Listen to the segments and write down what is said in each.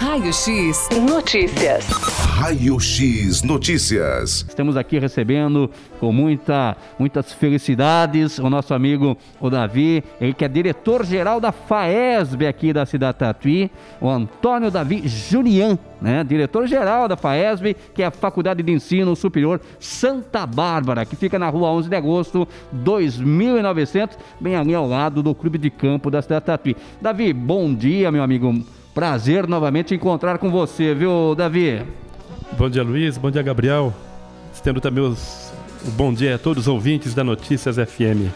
Raio X Notícias. Raio X Notícias. Estamos aqui recebendo com muitas felicidades o nosso amigo o Davi, ele que é diretor-geral da FAESB aqui da cidade Tatuí, o Antônio Davi Julian, né? Diretor-geral da FAESB, que é a Faculdade de Ensino Superior Santa Bárbara, que fica na rua 11 de agosto, 2900, bem ali ao lado do Clube de Campo da cidade Tatuí. Davi, bom dia, meu amigo. Prazer novamente encontrar com você, viu, Davi? Bom dia, Luiz. Bom dia, Gabriel. Estendo também o bom dia a todos os ouvintes da Notícias FM.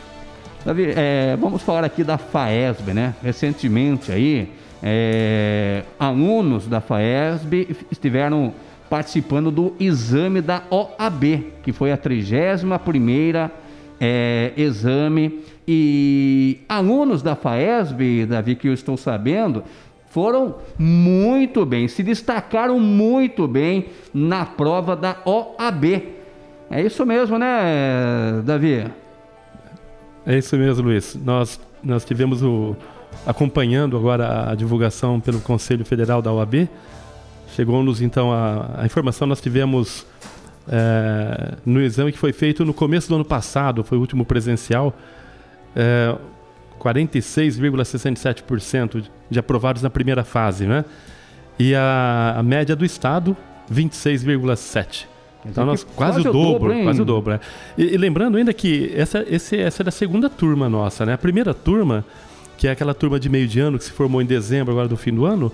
Davi, vamos falar aqui da FAESB, né? Recentemente aí, alunos da FAESB estiveram participando do exame da OAB, que foi a 31ª exame. E alunos da FAESB, Davi, que eu estou sabendo, foram muito bem, se destacaram muito bem na prova da OAB. É isso mesmo, né, Davi? É isso mesmo, Luiz. Nós tivemos acompanhando agora a divulgação pelo Conselho Federal da OAB. Chegou-nos então a informação, nós tivemos no exame que foi feito no começo do ano passado, foi o último presencial, 46,67% de aprovados na primeira fase, né? E a média do Estado, 26,7%. Então, nós quase o dobro. E lembrando ainda que essa é da segunda turma nossa, né? A primeira turma, que é aquela turma de meio de ano que se formou em dezembro, agora do fim do ano,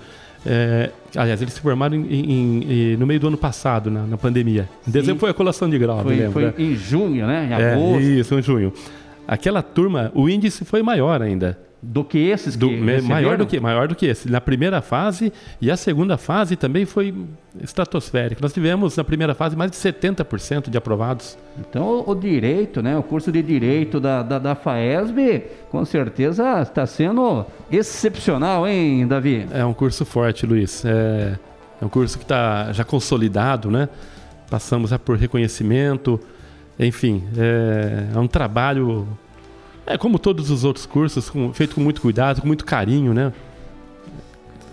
aliás, eles se formaram no meio do ano passado, na pandemia. Em dezembro foi a colação de grau, foi em junho, né? Em agosto. Isso, em junho. Aquela turma, o índice foi maior ainda. Do que esses que receberam? Maior do que esse. Na primeira fase, e a segunda fase também foi estratosférica. Nós tivemos na primeira fase mais de 70% de aprovados. Então o direito, né, o curso de direito da FAESB, com certeza está sendo excepcional, hein, Davi? É um curso forte, Luiz. É um curso que está já consolidado, né? Passamos por reconhecimento. Enfim, é um trabalho, como todos os outros cursos, feito com muito cuidado, com muito carinho, né?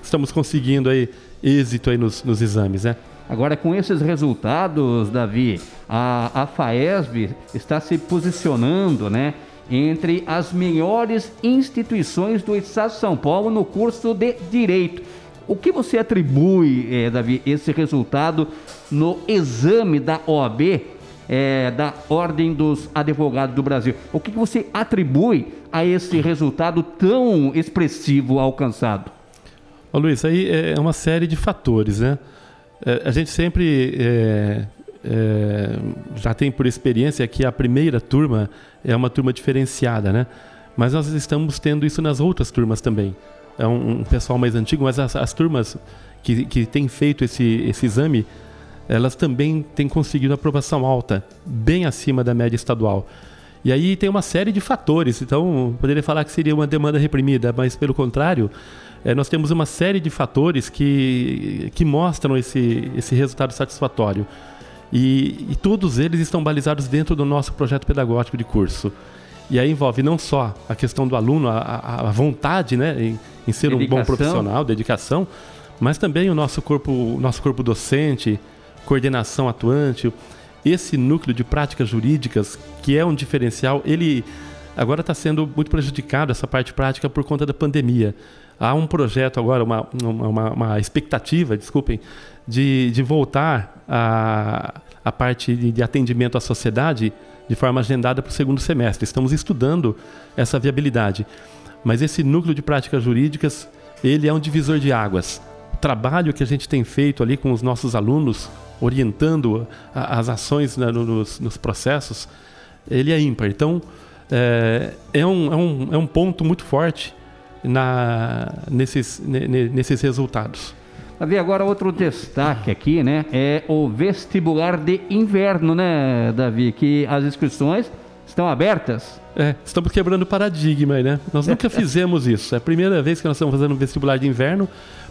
Estamos conseguindo aí êxito aí nos exames, né? Agora, com esses resultados, Davi, a FAESB está se posicionando, né, entre as melhores instituições do Estado de São Paulo no curso de Direito. O que você atribui, Davi, esse resultado no exame da OAB, da Ordem dos Advogados do Brasil? O que você atribui a esse resultado tão expressivo alcançado? Ô Luiz, aí é uma série de fatores, né? A gente sempre já tem por experiência que a primeira turma é uma turma diferenciada, né? Mas nós estamos tendo isso nas outras turmas também. É um pessoal mais antigo, mas as turmas que têm feito esse exame, elas também têm conseguido aprovação alta, bem acima da média estadual. E aí tem uma série de fatores, então poderia falar que seria uma demanda reprimida, mas pelo contrário, nós temos uma série de fatores que mostram esse resultado satisfatório. E todos eles estão balizados dentro do nosso projeto pedagógico de curso. E aí envolve não só a questão do aluno, a vontade, né, em ser dedicação, um bom profissional, dedicação, mas também o nosso corpo docente, coordenação atuante, esse núcleo de práticas jurídicas, que é um diferencial, ele agora está sendo muito prejudicado, essa parte prática, por conta da pandemia. Há um projeto agora, uma expectativa, de voltar a parte de atendimento à sociedade de forma agendada para o segundo semestre. Estamos estudando essa viabilidade. Mas esse núcleo de práticas jurídicas, ele é um divisor de águas. O trabalho que a gente tem feito ali com os nossos alunos, orientando as ações, né, nos processos, ele é ímpar. Então, é um ponto muito forte nesses resultados. Davi, agora outro destaque aqui, né? É o vestibular de inverno, né, Davi? Que as inscrições estão abertas. Estamos quebrando paradigma, né? Nós nunca fizemos isso. É a primeira vez que nós estamos fazendo um vestibular de inverno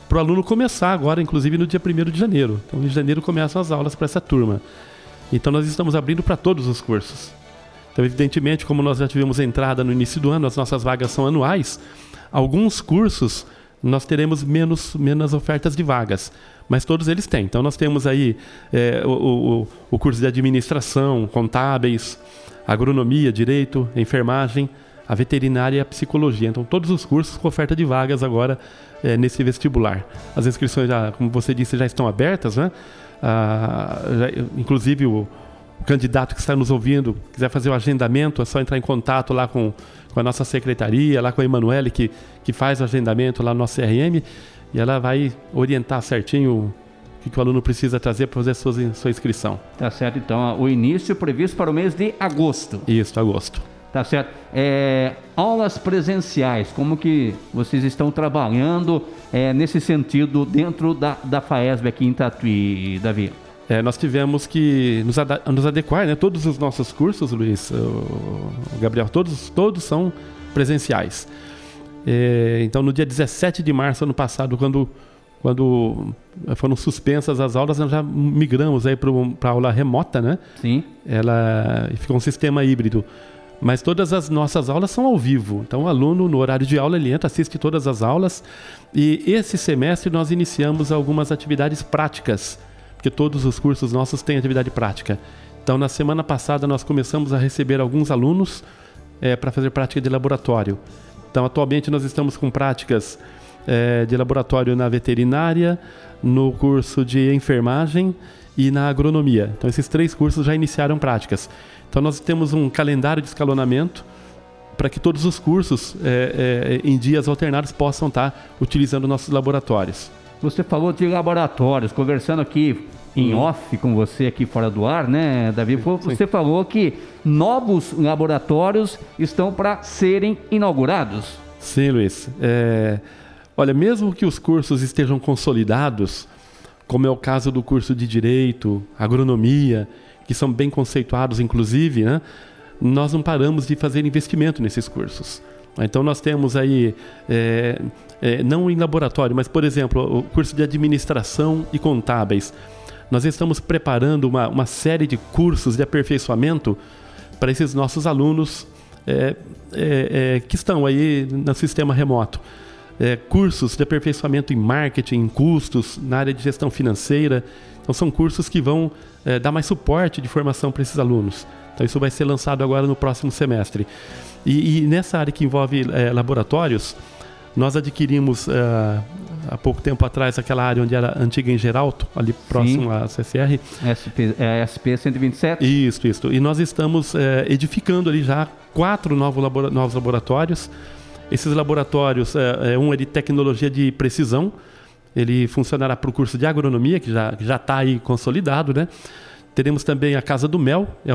para o aluno começar agora, inclusive no dia 1º de janeiro. Então, em janeiro começam as aulas para essa turma. Então, nós estamos abrindo para todos os cursos. Então, evidentemente, como nós já tivemos entrada no início do ano, as nossas vagas são anuais, alguns cursos nós teremos menos ofertas de vagas, mas todos eles têm. Então nós temos aí o curso de administração, contábeis, agronomia, direito, enfermagem, a veterinária e a psicologia. Então todos os cursos com oferta de vagas agora nesse vestibular. As inscrições, já, como você disse, já estão abertas, né? Inclusive o candidato que está nos ouvindo, quiser fazer o agendamento, é só entrar em contato lá com a nossa secretaria, lá com a Emanuele, que faz o agendamento lá no nosso CRM, e ela vai orientar certinho o que o aluno precisa trazer para fazer sua inscrição. Tá certo, então o início previsto para o mês de agosto. Isso, agosto. Tá certo. Aulas presenciais, como que vocês estão trabalhando nesse sentido dentro da FAESB aqui em Tatuí, Davi? Nós tivemos que nos adequar, né? Todos os nossos cursos, Luiz, Gabriel, todos são presenciais. Então, no dia 17 de março, ano passado, quando foram suspensas as aulas, nós já migramos para a aula remota, né? Sim. Ela ficou um sistema híbrido. Mas todas as nossas aulas são ao vivo. Então, o aluno, no horário de aula, ele entra, assiste todas as aulas. E esse semestre nós iniciamos algumas atividades práticas, porque todos os cursos nossos têm atividade prática. Então, na semana passada, nós começamos a receber alguns alunos para fazer prática de laboratório. Então, atualmente, nós estamos com práticas de laboratório na veterinária, no curso de enfermagem e na agronomia. Então, esses três cursos já iniciaram práticas. Então, nós temos um calendário de escalonamento para que todos os cursos, em dias alternados, possam estar utilizando nossos laboratórios. Você falou de laboratórios, conversando aqui em off com você aqui fora do ar, né, Davi? Você falou que novos laboratórios estão para serem inaugurados. Sim, Luiz. Olha, mesmo que os cursos estejam consolidados, como é o caso do curso de Direito, Agronomia, que são bem conceituados, inclusive, né, nós não paramos de fazer investimento nesses cursos. Então nós temos aí, não em laboratório, mas, por exemplo, o curso de administração e contábeis. Nós estamos preparando uma série de cursos de aperfeiçoamento para esses nossos alunos que estão aí no sistema remoto. Cursos de aperfeiçoamento em marketing, em custos, na área de gestão financeira. Então são cursos que vão dar mais suporte de formação para esses alunos. Então isso vai ser lançado agora no próximo semestre. E nessa área que envolve laboratórios, nós adquirimos há pouco tempo atrás aquela área onde era a antiga Engeralto, ali próximo Sim. à CCR. SP 127. Isso. E nós estamos edificando ali já 4 novos laboratórios. Esses laboratórios, um é de tecnologia de precisão, ele funcionará para o curso de agronomia, que já está aí consolidado, né? Teremos também a Casa do Mel, é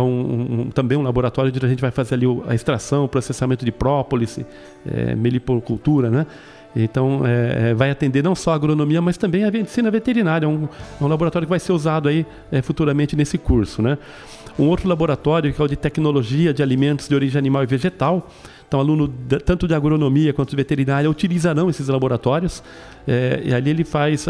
também um laboratório onde a gente vai fazer ali a extração, o processamento de própolis, melipocultura, né? Então, vai atender não só a agronomia, mas também a medicina veterinária. É um laboratório que vai ser usado aí, futuramente nesse curso, né? Um outro laboratório que é o de tecnologia de alimentos de origem animal e vegetal. Então, aluno tanto de agronomia quanto de veterinária utilizarão esses laboratórios. E ali ele faz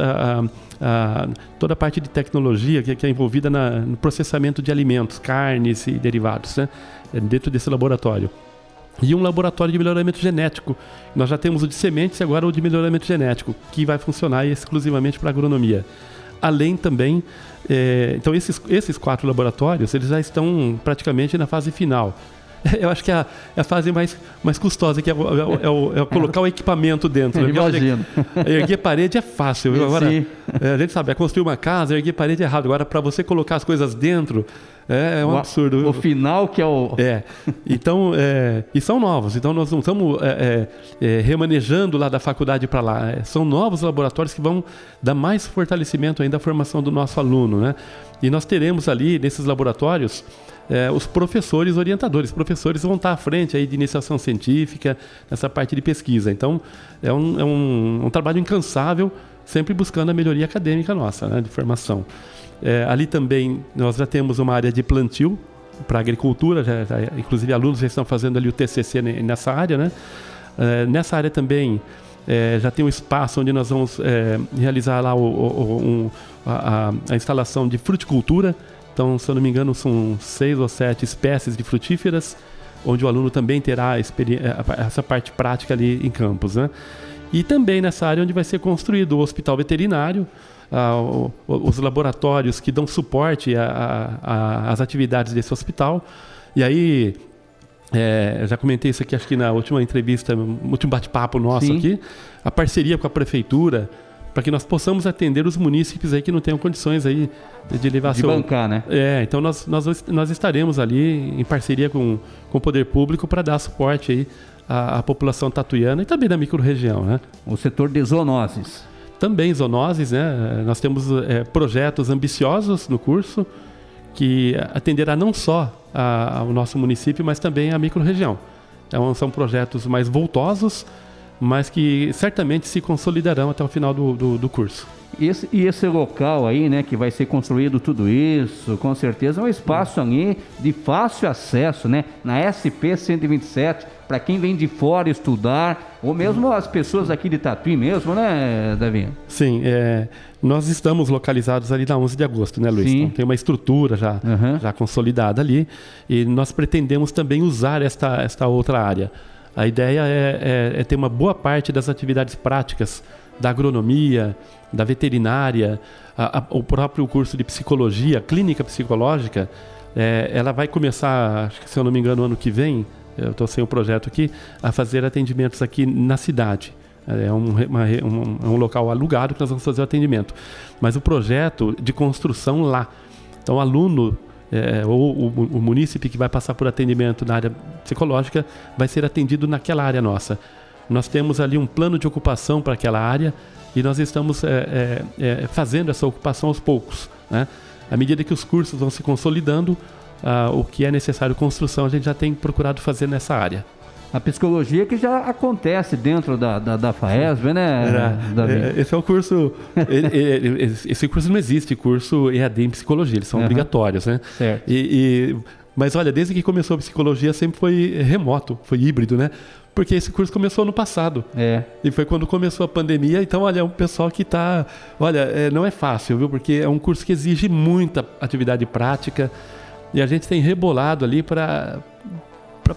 toda a parte de tecnologia que é envolvida no processamento de alimentos, carnes e derivados, né? Dentro desse laboratório. E um laboratório de melhoramento genético. Nós já temos o de sementes e agora o de melhoramento genético, que vai funcionar exclusivamente para agronomia. Além também, então esses 4 laboratórios, eles já estão praticamente na fase final. Eu acho que é a fase mais custosa, que é colocar o equipamento dentro. Imagino. Erguer parede é fácil. Agora, a gente sabe, construir uma casa, erguer parede é errado. Agora, para você colocar as coisas dentro, é um absurdo. O final que é o... Então, e são novos. Então, nós não estamos remanejando lá da faculdade para lá. São novos laboratórios que vão dar mais fortalecimento ainda à formação do nosso aluno, né? E nós teremos ali, nesses laboratórios, os professores orientadores. Os professores vão estar à frente aí de iniciação científica, nessa parte de pesquisa. Então, é um trabalho incansável, sempre buscando a melhoria acadêmica nossa, né, de formação. Ali também nós já temos uma área de plantio para agricultura, inclusive alunos já estão fazendo ali o TCC nessa área, né? Nessa área também já tem um espaço onde nós vamos realizar lá a instalação de fruticultura. Então, se eu não me engano, são 6 ou 7 espécies de frutíferas, onde o aluno também terá essa parte prática ali em campus, né? E também nessa área onde vai ser construído o hospital veterinário, os laboratórios que dão suporte às atividades desse hospital. E aí, já comentei isso aqui, acho que na última entrevista, no último bate-papo nosso. Sim. Aqui, a parceria com a prefeitura, para que nós possamos atender os munícipes aí que não tenham condições aí de levar de seu... bancar, né? Então nós estaremos ali em parceria com o poder público para dar suporte aí à população tatuiana e também da microrregião, né? O setor de zoonoses. Também zoonoses, né? Nós temos projetos ambiciosos no curso que atenderá não só ao nosso município, mas também à microrregião. Então são projetos mais voltosos, mas que certamente se consolidarão até o final do curso. E esse local aí, né, que vai ser construído tudo isso, com certeza é um espaço ali de fácil acesso, né, na SP 127, para quem vem de fora estudar, ou mesmo as pessoas aqui de Tatuí mesmo, né, Davi? Sim, nós estamos localizados ali na 11 de agosto, né, Luiz? Sim. Então, tem uma estrutura já consolidada ali, e nós pretendemos também usar esta outra área. A ideia é ter uma boa parte das atividades práticas da agronomia, da veterinária, o próprio curso de psicologia, clínica psicológica. Ela vai começar, acho que, se eu não me engano, ano que vem, eu estou sem o projeto aqui, a fazer atendimentos aqui na cidade. É um local alugado que nós vamos fazer o atendimento. Mas o projeto de construção lá. Então, aluno... ou o munícipe que vai passar por atendimento na área psicológica vai ser atendido naquela área nossa. Nós temos ali um plano de ocupação para aquela área e nós estamos fazendo essa ocupação aos poucos, né? À medida que os cursos vão se consolidando, o que é necessário construção a gente já tem procurado fazer nessa área. A psicologia que já acontece dentro da FAESB, né, Davi? Esse é o curso... esse curso não existe, curso EAD em psicologia, eles são obrigatórios, né? Certo. Mas olha, desde que começou a psicologia sempre foi remoto, foi híbrido, né? Porque esse curso começou ano passado. E foi quando começou a pandemia, então olha, é um pessoal que está... Olha, não é fácil, viu? Porque é um curso que exige muita atividade prática e a gente tem rebolado ali para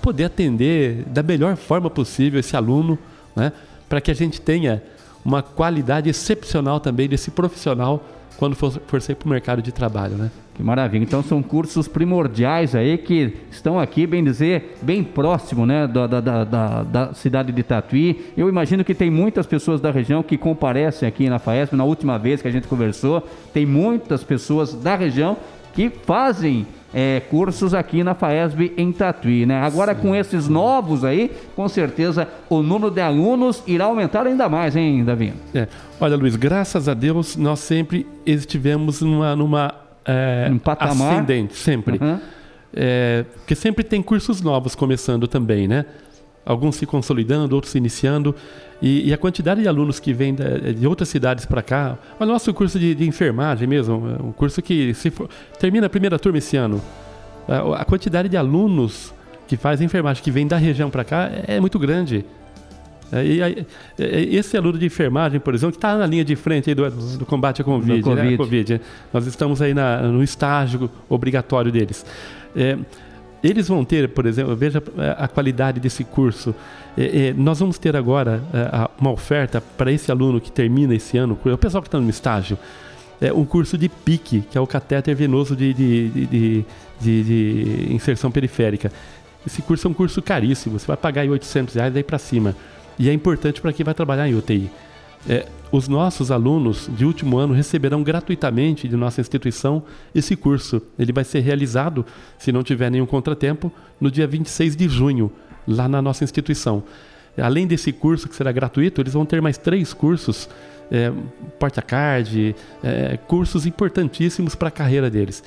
poder atender da melhor forma possível esse aluno, né? Para que a gente tenha uma qualidade excepcional também desse profissional quando for sair para o mercado de trabalho, né? Que maravilha. Então são cursos primordiais aí que estão aqui, bem dizer, bem próximo, né, da cidade de Tatuí. Eu imagino que tem muitas pessoas da região que comparecem aqui na FAESB. Na última vez que a gente conversou, tem muitas pessoas da região que fazem cursos aqui na FAESB em Tatuí, né? Agora, sim, com esses novos aí, com certeza o número de alunos irá aumentar ainda mais, hein, Davi? Olha, Luiz, graças a Deus nós sempre estivemos num patamar ascendente, sempre. Porque sempre tem cursos novos começando também, né? Alguns se consolidando, outros se iniciando. E a quantidade de alunos que vem de outras cidades para cá... Olha, o nosso curso de enfermagem mesmo, é um curso que termina a primeira turma esse ano. A quantidade de alunos que faz enfermagem, que vem da região para cá, é muito grande. Esse aluno de enfermagem, por exemplo, que está na linha de frente aí do combate à Covid. Né? COVID. Nós estamos aí no estágio obrigatório deles. Eles vão ter, por exemplo, veja a qualidade desse curso. Nós vamos ter agora uma oferta para esse aluno que termina esse ano, o pessoal que está no estágio, um curso de PICC, que é o catéter venoso de inserção periférica. Esse curso é um curso caríssimo, você vai pagar aí R$800 daí para cima. E é importante para quem vai trabalhar em UTI. Os nossos alunos de último ano receberão gratuitamente de nossa instituição esse curso. Ele vai ser realizado, se não tiver nenhum contratempo, no dia 26 de junho, lá na nossa instituição. Além desse curso que será gratuito, eles vão ter mais 3 cursos, Port-a-Cath, cursos importantíssimos para a carreira deles.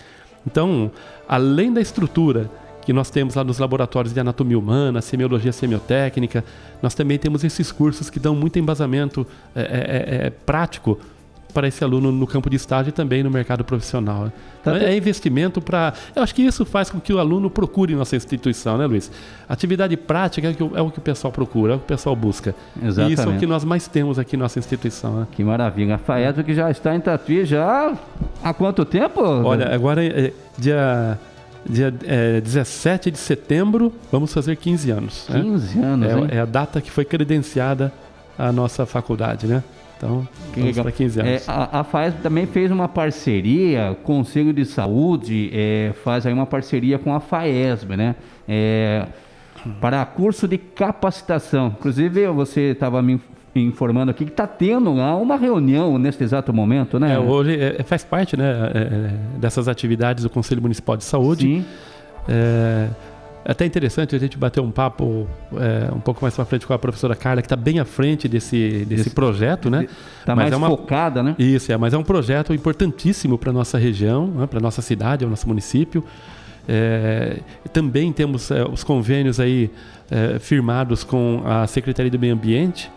Então, além da estrutura que nós temos lá nos laboratórios de anatomia humana, semiologia semiotécnica, nós também temos esses cursos que dão muito embasamento prático para esse aluno no campo de estágio e também no mercado profissional. Então, é investimento para... Eu acho que isso faz com que o aluno procure nossa instituição, né, Luiz? Atividade prática é o que o pessoal procura, é o que o pessoal busca. Exatamente. E isso é o que nós mais temos aqui em nossa instituição, né? Que maravilha. A FAESB que já está em Tatuí já há quanto tempo? Olha, agora é dia 17 de setembro, vamos fazer 15 anos. 15 anos, é a data que foi credenciada a nossa faculdade, né? Então, vamos para 15 anos. A FAESB também fez uma parceria, o Conselho de Saúde faz aí uma parceria com a FAESB, né? Para curso de capacitação. Inclusive, você estava me informando aqui que está tendo lá uma reunião neste exato momento, né? Hoje faz parte, né, dessas atividades do Conselho Municipal de Saúde. Sim. É até interessante a gente bater um papo um pouco mais para frente com a professora Carla, que está bem à frente desse projeto, né? Está mais focada, né? Isso, mas é um projeto importantíssimo para a nossa região, né? Para a nossa cidade, para o nosso município. Também temos os convênios aí firmados com a Secretaria do Meio Ambiente.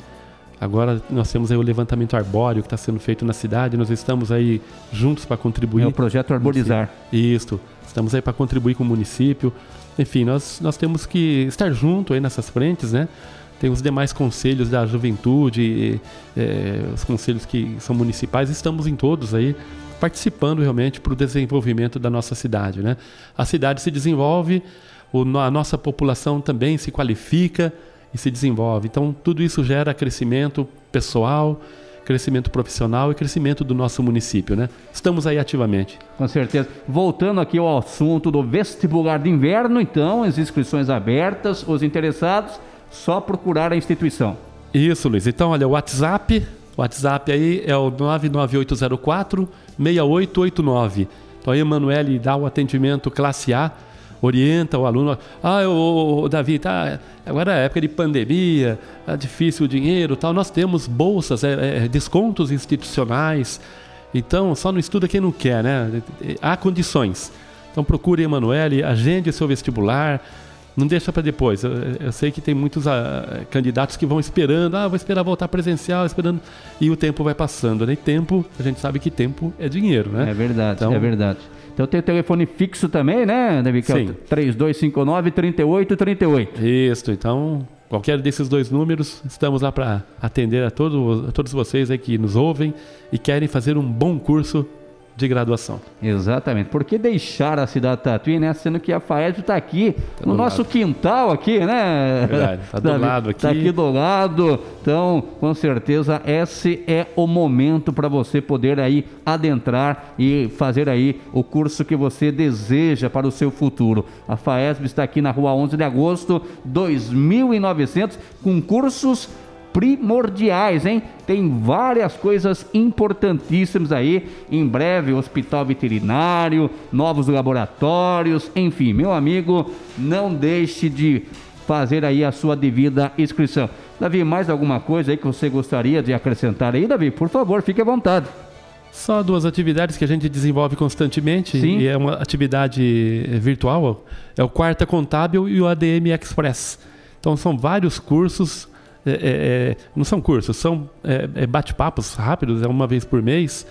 Agora nós temos aí o levantamento arbóreo que está sendo feito na cidade. Nós estamos aí juntos para contribuir. É o projeto Arborizar. Isso, estamos aí para contribuir com o município. Enfim, nós temos que estar junto aí nessas frentes, né? Tem os demais conselhos da juventude, os conselhos que são municipais, estamos em todos aí participando realmente para o desenvolvimento da nossa cidade, né? A cidade se desenvolve, a nossa população também se qualifica e se desenvolve. Então, tudo isso gera crescimento pessoal, crescimento profissional e crescimento do nosso município, né? Estamos aí ativamente. Com certeza. Voltando aqui ao assunto do vestibular de inverno, então, as inscrições abertas, os interessados, só procurar a instituição. Isso, Luiz. Então, olha, o WhatsApp aí é o 99804-6889. Então, aí a Emanuele dá o atendimento classe A, orienta o aluno. Davi, tá, agora é época de pandemia, tá difícil o dinheiro, tal. Nós temos bolsas, descontos institucionais. Então, só não estuda quem não quer, né? Há condições. Então, procure a Emanuele, agende seu vestibular, não deixa para depois. Eu sei que tem muitos candidatos que vão esperando, vou esperar voltar presencial, esperando, e o tempo vai passando, né? E tempo, a gente sabe que tempo é dinheiro, né? É verdade, então, é verdade. Então tem o telefone fixo também, né, Davi? Sim. É 3259-3838. Isso, então qualquer desses dois números, estamos lá para atender a todos vocês aí que nos ouvem e querem fazer um bom curso de graduação. Exatamente. Por que deixar a cidade Tatuí, né? Sendo que a FAESB está aqui, tá no nosso quintal aqui, né? Verdade, está do lado aqui. Está aqui do lado. Então, com certeza, esse é o momento para você poder aí adentrar e fazer aí o curso que você deseja para o seu futuro. A FAESB está aqui na Rua 11 de Agosto, 2900, com cursos primordiais, hein? Tem várias coisas importantíssimas aí. Em breve, hospital veterinário, novos laboratórios, enfim, meu amigo, não deixe de fazer aí a sua devida inscrição. Davi, mais alguma coisa aí que você gostaria de acrescentar aí, Davi? Por favor, fique à vontade. Só duas atividades que a gente desenvolve constantemente. Sim. E é uma atividade virtual, é o Quarta Contábil e o ADM Express. Então são vários cursos. Não são cursos, são bate-papos rápidos, uma vez por mês.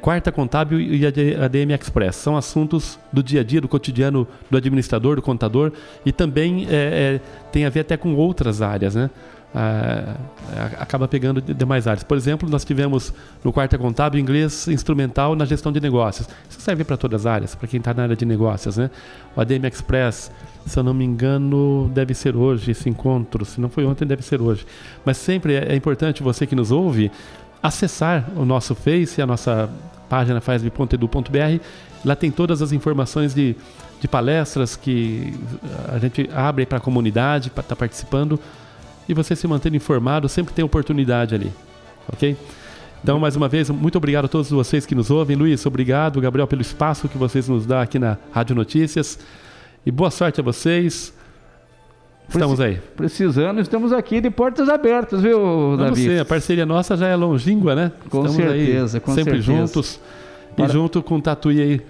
Quarta Contábil e ADM Express são assuntos do dia a dia, do cotidiano do administrador, do contador, e também tem a ver até com outras áreas, né? Acaba pegando demais áreas. Por exemplo, nós tivemos no Quarta Contábil inglês instrumental na gestão de negócios. Isso serve para todas as áreas, para quem está na área de negócios, né? O ADM Express, se eu não me engano, deve ser hoje esse encontro. Se não foi ontem, deve ser hoje. Mas sempre é importante você que nos ouve acessar o nosso Face, a nossa página faesb.edu.br. Lá tem todas as informações de palestras que a gente abre para a comunidade, para estar participando, e você se mantendo informado, sempre tem oportunidade ali, ok? Então, mais uma vez, muito obrigado a todos vocês que nos ouvem. Luiz, obrigado. Gabriel, pelo espaço que vocês nos dão aqui na Rádio Notícias. E boa sorte a vocês. Estamos aí. Precisando, estamos aqui de portas abertas, viu, Davi? Não sei, a parceria nossa já é longínqua, né? Com certeza, com certeza. Sempre juntos e junto com o Tatuí aí,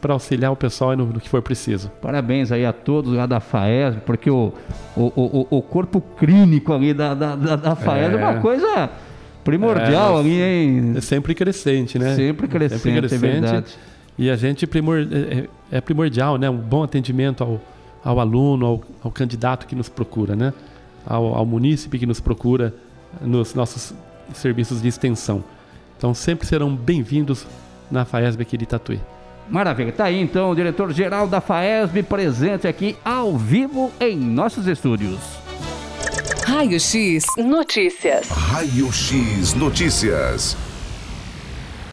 para auxiliar o pessoal no que for preciso. Parabéns aí a todos lá da FAESB, porque o corpo clínico ali da FAESB é uma coisa primordial ali, hein? É sempre crescente, né? Sempre crescente, é verdade. E a gente é primordial, né? Um bom atendimento ao aluno, ao candidato que nos procura, né? Ao munícipe que nos procura nos nossos serviços de extensão. Então sempre serão bem-vindos na FAESB aqui de Tatuí. Maravilha, tá aí então o diretor-geral da FAESB presente aqui ao vivo em nossos estúdios. Raio X Notícias. Raio X Notícias.